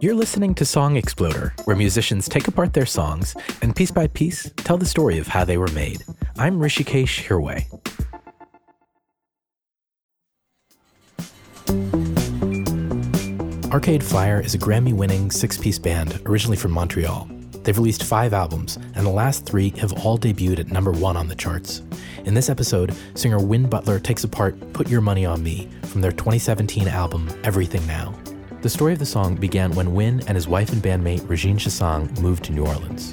You're listening to Song Exploder, where musicians take apart their songs and piece by piece tell the story of how they were made. I'm Rishikesh Hirway. Arcade Fire is a Grammy-winning six-piece band originally from Montreal. They've released 5 albums, and the last 3 have all debuted at number 1 on the charts. In this episode, singer Win Butler takes apart Put Your Money on Me from their 2017 album, Everything Now. The story of the song began when Win and his wife and bandmate Régine Chassagne moved to New Orleans.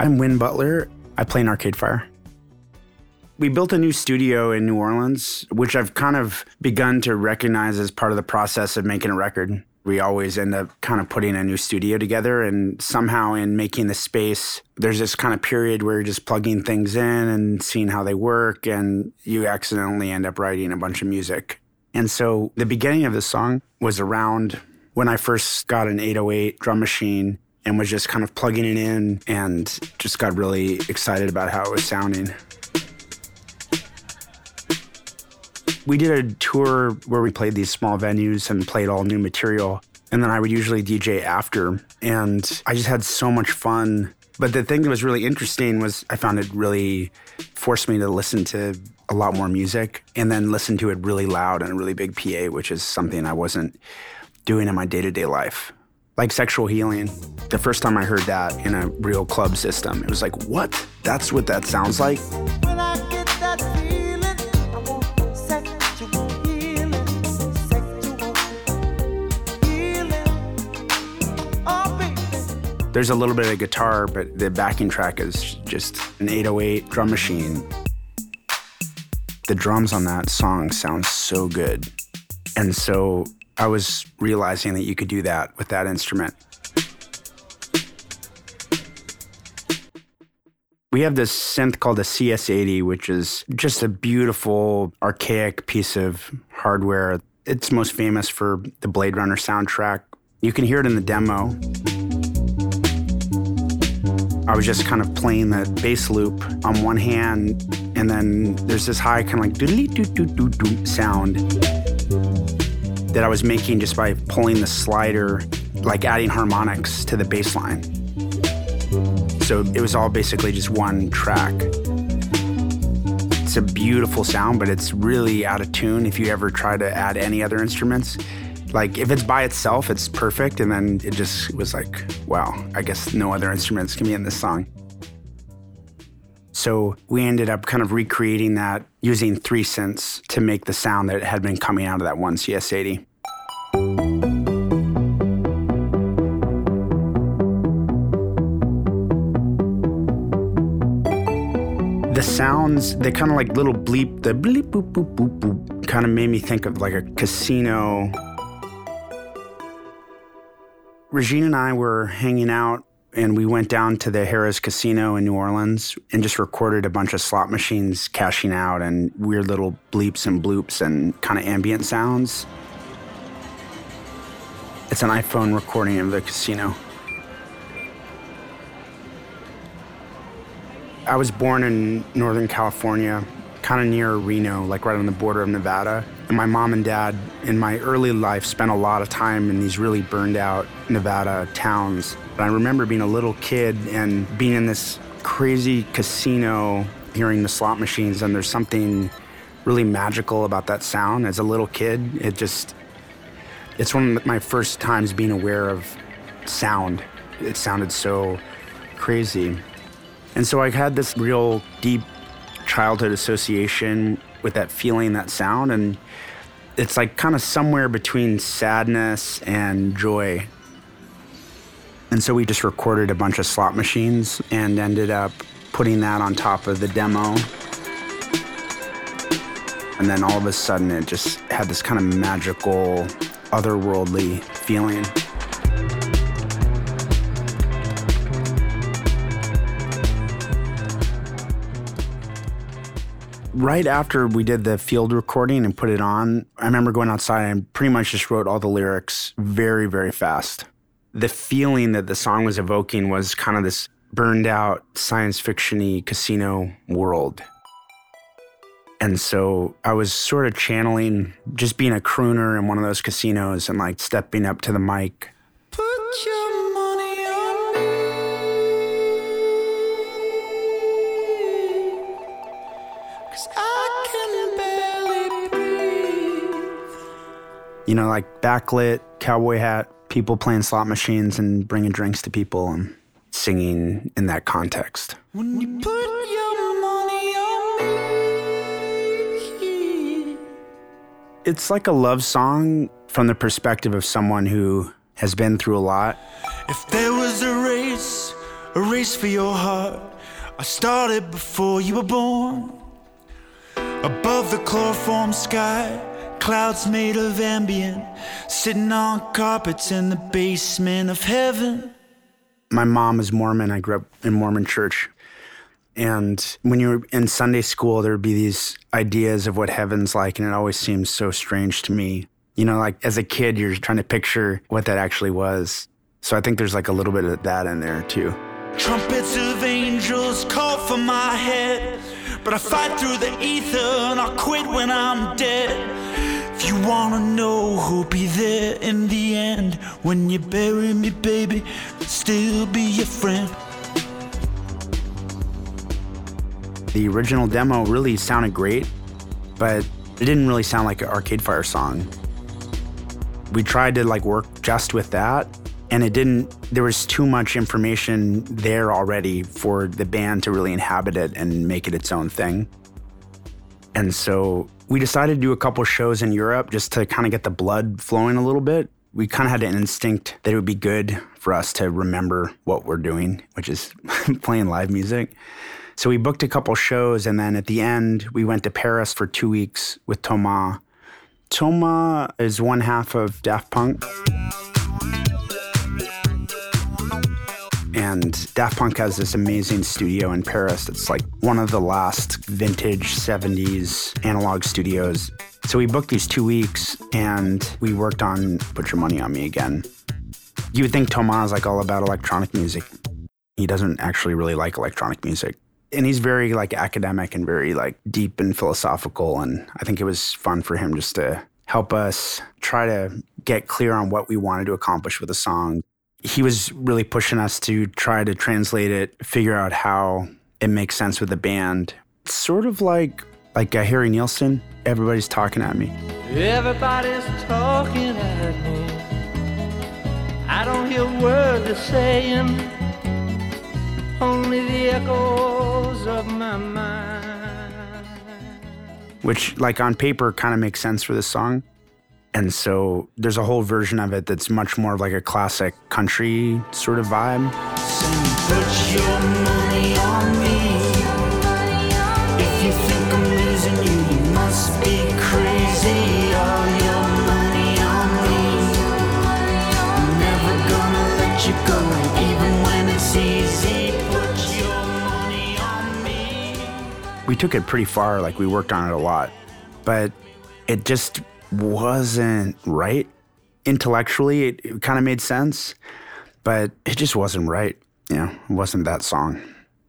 I'm Win Butler. I play in Arcade Fire. We built a new studio in New Orleans, which I've kind of begun to recognize as part of the process of making a record. We always end up kind of putting a new studio together, and somehow in making the space, there's this kind of period where you're just plugging things in and seeing how they work, and you accidentally end up writing a bunch of music. And so the beginning of the song was around when I first got an 808 drum machine and was just kind of plugging it in and just got really excited about how it was sounding. We did a tour where we played these small venues and played all new material. And then I would usually DJ after. And I just had so much fun. But the thing that was really interesting was I found it really forced me to listen to a lot more music and then listen to it really loud and a really big PA, which is something I wasn't doing in my day-to-day life. Like Sexual Healing. The first time I heard that in a real club system, it was like, what? That's what that sounds like? When I get that feeling, I want sexual healing, sexual healing. Oh, baby. There's a little bit of guitar, but the backing track is just an 808 drum machine. The drums on that song sound so good. And so I was realizing that you could do that with that instrument. We have this synth called a CS80, which is just a beautiful, archaic piece of hardware. It's most famous for the Blade Runner soundtrack. You can hear it in the demo. I was just kind of playing the bass loop on one hand, and then there's this high kind of like doodly-doo-doo-doo-doo sound that I was making just by pulling the slider, like adding harmonics to the bass line. So it was all basically just one track. It's a beautiful sound, but it's really out of tune if you ever try to add any other instruments. Like if it's by itself, it's perfect. And then it just was like, wow, I guess no other instruments can be in this song. So we ended up kind of recreating that using 3 synths to make the sound that had been coming out of that one CS80. The sounds, they kind of like little bleep, the bleep boop boop boop boop, kind of made me think of like a casino. Régine and I were hanging out, and we went down to the Harrah's Casino in New Orleans and just recorded a bunch of slot machines cashing out and weird little bleeps and bloops and kind of ambient sounds. It's an iPhone recording of the casino. I was born in Northern California, kind of near Reno, like right on the border of Nevada. And my mom and dad, in my early life, spent a lot of time in these really burned out Nevada towns. But I remember being a little kid and being in this crazy casino, hearing the slot machines, and there's something really magical about that sound. As a little kid, it's one of my first times being aware of sound. It sounded so crazy. And so I had this real deep childhood association with that feeling, that sound, and it's like kind of somewhere between sadness and joy. And so we just recorded a bunch of slot machines and ended up putting that on top of the demo. And then all of a sudden it just had this kind of magical, otherworldly feeling. Right after we did the field recording and put it on, I remember going outside and pretty much just wrote all the lyrics very, very fast. the feeling that the song was evoking was kind of this burned out science fiction-y casino world. And so I was sort of channeling just being a crooner in one of those casinos and like stepping up to the mic. Put your money on me, 'cause I can barely breathe. You know, like backlit, cowboy hat, people playing slot machines and bringing drinks to people and singing in that context. When you put your money on me. It's like a love song from the perspective of someone who has been through a lot. If there was a race for your heart, I started before you were born. Above the chloroform sky, clouds made of ambient, sitting on carpets in the basement of heaven. My mom is Mormon. I grew up in Mormon church. And when you were in Sunday school, there would be these ideas of what heaven's like, and it always seems so strange to me. You know, like as a kid, you're trying to picture what that actually was. So I think there's like a little bit of that in there too. Trumpets of angels call for my head, but I fight through the ether and I'll quit when I'm dead. If you wanna know who'll be there in the end, when you bury me, baby, I'll still be your friend. The original demo really sounded great, but it didn't really sound like an Arcade Fire song. We tried to like work just with that, and it didn't, there was too much information there already for the band to really inhabit it and make it its own thing. And so we decided to do a couple shows in Europe just to kind of get the blood flowing a little bit. We kind of had an instinct that it would be good for us to remember what we're doing, which is playing live music. So we booked a couple shows, and then at the end, we went to Paris for 2 weeks with Thomas. Thomas is one half of Daft Punk. And Daft Punk has this amazing studio in Paris. It's like one of the last vintage 70s analog studios. So we booked these 2 weeks and we worked on Put Your Money On Me Again. You would think Thomas is like all about electronic music. He doesn't actually really like electronic music. And he's very like academic and very like deep and philosophical. And I think it was fun for him just to help us try to get clear on what we wanted to accomplish with a song. He was really pushing us to try to translate it, figure out how it makes sense with the band. It's sort of like Harry Nilsson, everybody's talking at me. Everybody's talking at me. I don't hear a word they're saying, only the echoes of my mind. Which, like on paper, kind of makes sense for this song. And so there's a whole version of it that's much more of like a classic country sort of vibe. Put your money on me. If you think I'm losing you, you must be crazy. All your money on me. I'm never gonna let you go, even when it's easy. Put your money on me. We took it pretty far, like we worked on it a lot, but it just wasn't right. Intellectually, it kind of made sense, but it just wasn't right. You know, it wasn't that song.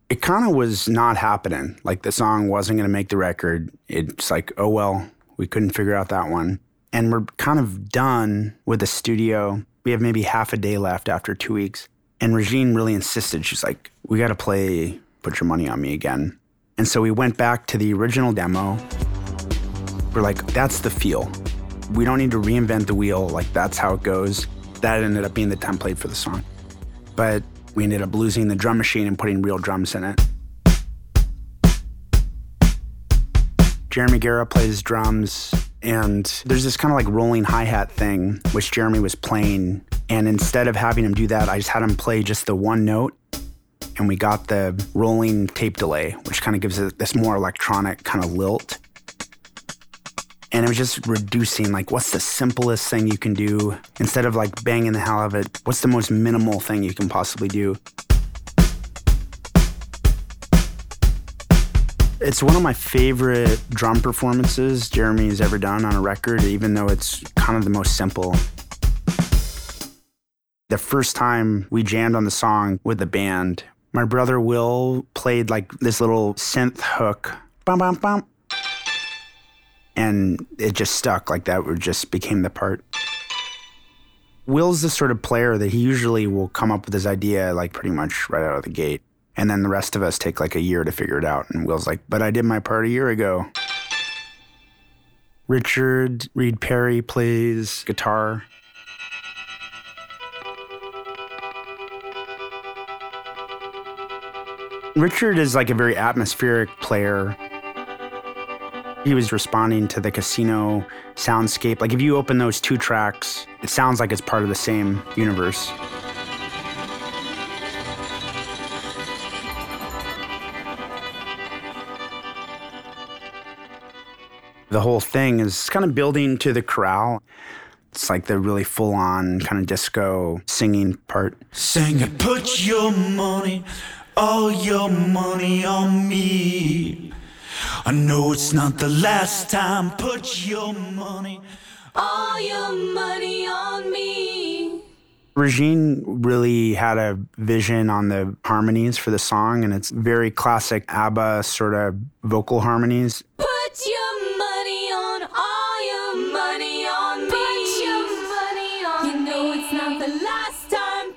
It kind of was not happening. Like the song wasn't going to make the record. It's like, oh, well, we couldn't figure out that one. And we're kind of done with the studio. We have maybe half a day left after 2 weeks. And Régine really insisted. She's like, we got to play Put Your Money On Me Again. And so we went back to the original demo. We're like, that's the feel. We don't need to reinvent the wheel. Like, that's how it goes. That ended up being the template for the song. But we ended up losing the drum machine and putting real drums in it. Jeremy Guerra plays drums, and there's this kind of like rolling hi-hat thing, which Jeremy was playing. And instead of having him do that, I just had him play just the one note, and we got the rolling tape delay, which kind of gives it this more electronic kind of lilt. And it was just reducing, like, what's the simplest thing you can do? Instead of, like, banging the hell out of it, what's the most minimal thing you can possibly do? It's one of my favorite drum performances Jeremy's ever done on a record, even though it's kind of the most simple. The first time we jammed on the song with the band, my brother Will played like this little synth hook, bum, bum, bum. And it just stuck like that. It just became the part. Will's the sort of player that he usually will come up with his idea like pretty much right out of the gate. And then the rest of us take like a year to figure it out. And Will's like, but I did my part a year ago. Richard Reed Perry plays guitar. Richard is like a very atmospheric player. He was responding to the casino soundscape. Like if you open those two tracks, it sounds like it's part of the same universe. The whole thing is kind of building to the chorale. It's like the really full-on kind of disco singing part. Sing it, put your money, all your money on me. I know it's not the last time. Put your money, all your money on me. Régine really had a vision on the harmonies for the song, and it's very classic ABBA sort of vocal harmonies. Put your money on, all your money on me. Put your money on me. You know it's not the last time.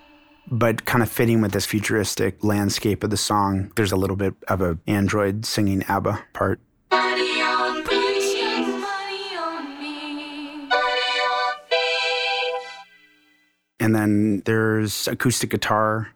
But kind of fitting with this futuristic landscape of the song, there's a little bit of an android singing ABBA part. Money on, put your money on me. Money on me. And then there's acoustic guitar.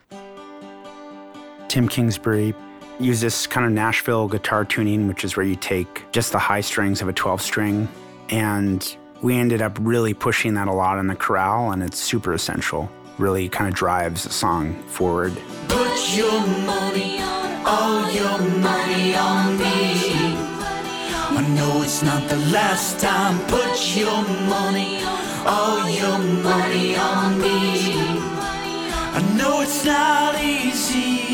Tim Kingsbury used this kind of Nashville guitar tuning, which is where you take just the high strings of a 12-string. And we ended up really pushing that a lot in the chorale, and it's super essential. Really kind of drives the song forward. Put your money on, all your money on me. I know it's not the last time. Put your money on, all your money on me. I know it's not easy.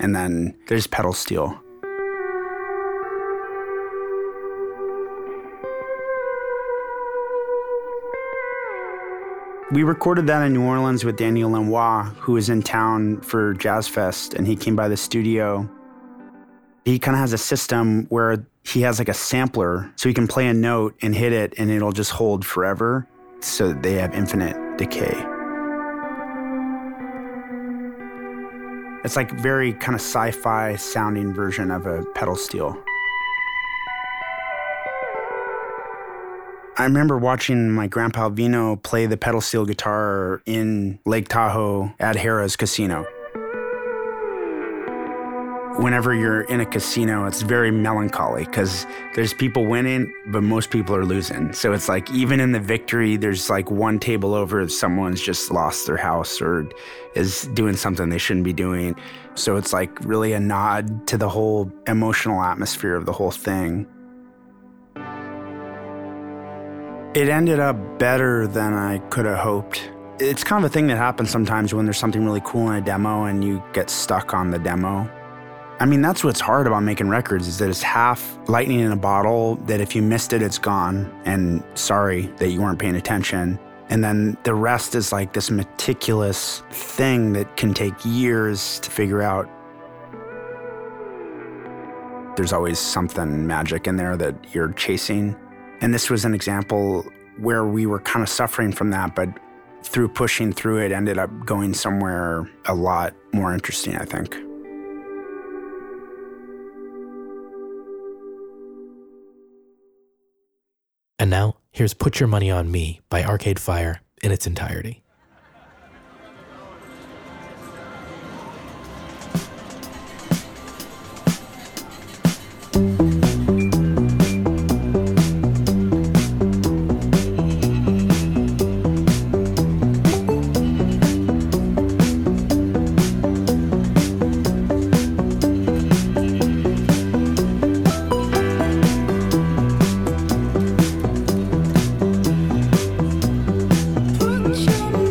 And then there's pedal steel. We recorded that in New Orleans with Daniel Lenoir, who was in town for Jazz Fest, and he came by the studio. He kind of has a system where he has like a sampler, so he can play a note and hit it, and it'll just hold forever, so that they have infinite decay. It's like very kind of sci-fi sounding version of a pedal steel. I remember watching my grandpa Vino play the pedal steel guitar in Lake Tahoe at Harrah's Casino. Whenever you're in a casino, it's very melancholy because there's people winning, but most people are losing. So it's like even in the victory, there's like one table over if someone's just lost their house or is doing something they shouldn't be doing. So it's like really a nod to the whole emotional atmosphere of the whole thing. It ended up better than I could have hoped. It's kind of a thing that happens sometimes when there's something really cool in a demo and you get stuck on the demo. I mean, that's what's hard about making records is that it's half lightning in a bottle, that if you missed it, it's gone, and sorry that you weren't paying attention. And then the rest is like this meticulous thing that can take years to figure out. There's always something magic in there that you're chasing. And this was an example where we were kind of suffering from that, but through pushing through it, ended up going somewhere a lot more interesting, I think. And now, here's Put Your Money on Me by Arcade Fire in its entirety. Put your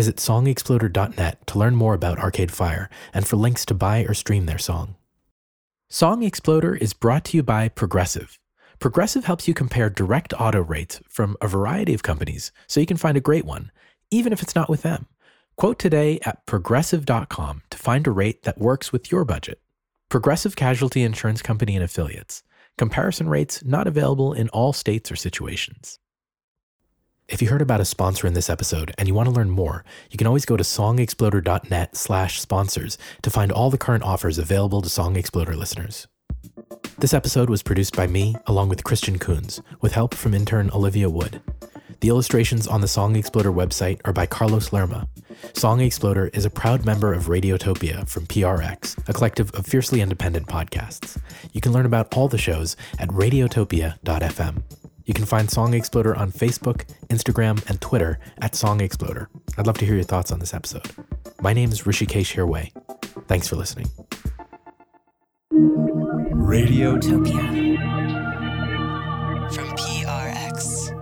Visit songexploder.net to learn more about Arcade Fire and for links to buy or stream their song. Song Exploder is brought to you by Progressive. Progressive helps you compare direct auto rates from a variety of companies so you can find a great one, even if it's not with them. Quote today at progressive.com to find a rate that works with your budget. Progressive Casualty Insurance Company and Affiliates. Comparison rates not available in all states or situations. If you heard about a sponsor in this episode and you want to learn more, you can always go to songexploder.net/sponsors to find all the current offers available to Song Exploder listeners. This episode was produced by me, along with Christian Coons, with help from intern Olivia Wood. The illustrations on the Song Exploder website are by Carlos Lerma. Song Exploder is a proud member of Radiotopia from PRX, a collective of fiercely independent podcasts. You can learn about all the shows at radiotopia.fm. You can find Song Exploder on Facebook, Instagram, and Twitter at Song Exploder. I'd love to hear your thoughts on this episode. My name is Rishikesh Hirway. Thanks for listening. Radiotopia from PRX.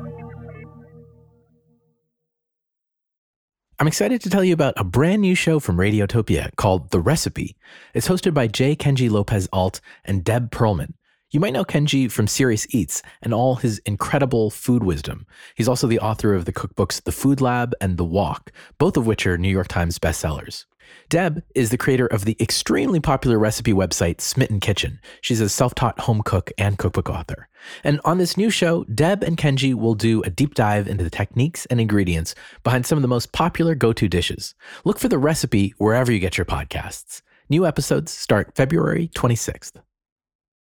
I'm excited to tell you about a brand new show from Radiotopia called The Recipe. It's hosted by J. Kenji Lopez Alt and Deb Perlman. You might know Kenji from Serious Eats and all his incredible food wisdom. He's also the author of the cookbooks The Food Lab and The Walk, both of which are New York Times bestsellers. Deb is the creator of the extremely popular recipe website Smitten Kitchen. She's a self-taught home cook and cookbook author. And on this new show, Deb and Kenji will do a deep dive into the techniques and ingredients behind some of the most popular go-to dishes. Look for The Recipe wherever you get your podcasts. New episodes start February 26th.